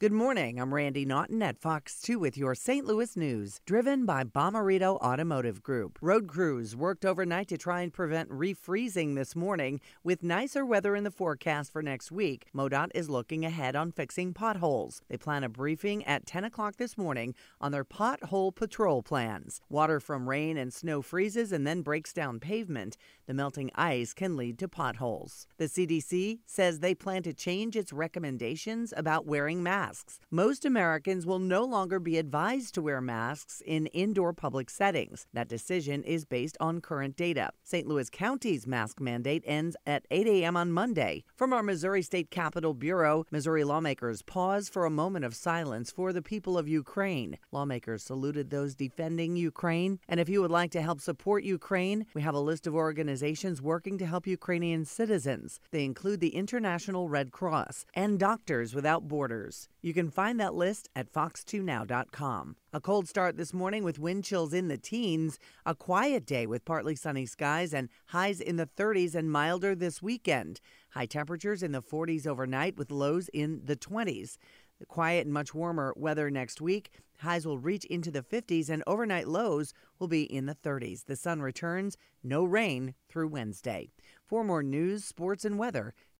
Good morning. I'm Randy Naughton at Fox 2 with your St. Louis news, driven by Bommarito Automotive Group. Road crews worked overnight to try and prevent refreezing this morning. With nicer weather in the forecast for next week, MoDOT is looking ahead on fixing potholes. They plan a briefing at 10 o'clock this morning on their pothole patrol plans. Water from rain and snow freezes and then breaks down pavement. The melting ice can lead to potholes. The CDC says they plan to change its recommendations about wearing masks. Most Americans will no longer be advised to wear masks in indoor public settings. That decision is based on current data. St. Louis County's mask mandate ends at 8 a.m. on Monday. From our Missouri State Capitol Bureau, Missouri lawmakers paused for a moment of silence for the people of Ukraine. Lawmakers saluted those defending Ukraine. And if you would like to help support Ukraine, we have a list of organizations working to help Ukrainian citizens. They include the International Red Cross and Doctors Without Borders. You can find that list at fox2now.com. A cold start this morning with wind chills in the teens, a quiet day with partly sunny skies and highs in the 30s and milder this weekend. High temperatures in the 40s overnight with lows in the 20s. The quiet and much warmer weather next week. Highs will reach into the 50s and overnight lows will be in the 30s. The sun returns, no rain through Wednesday. For more news, sports, and weather,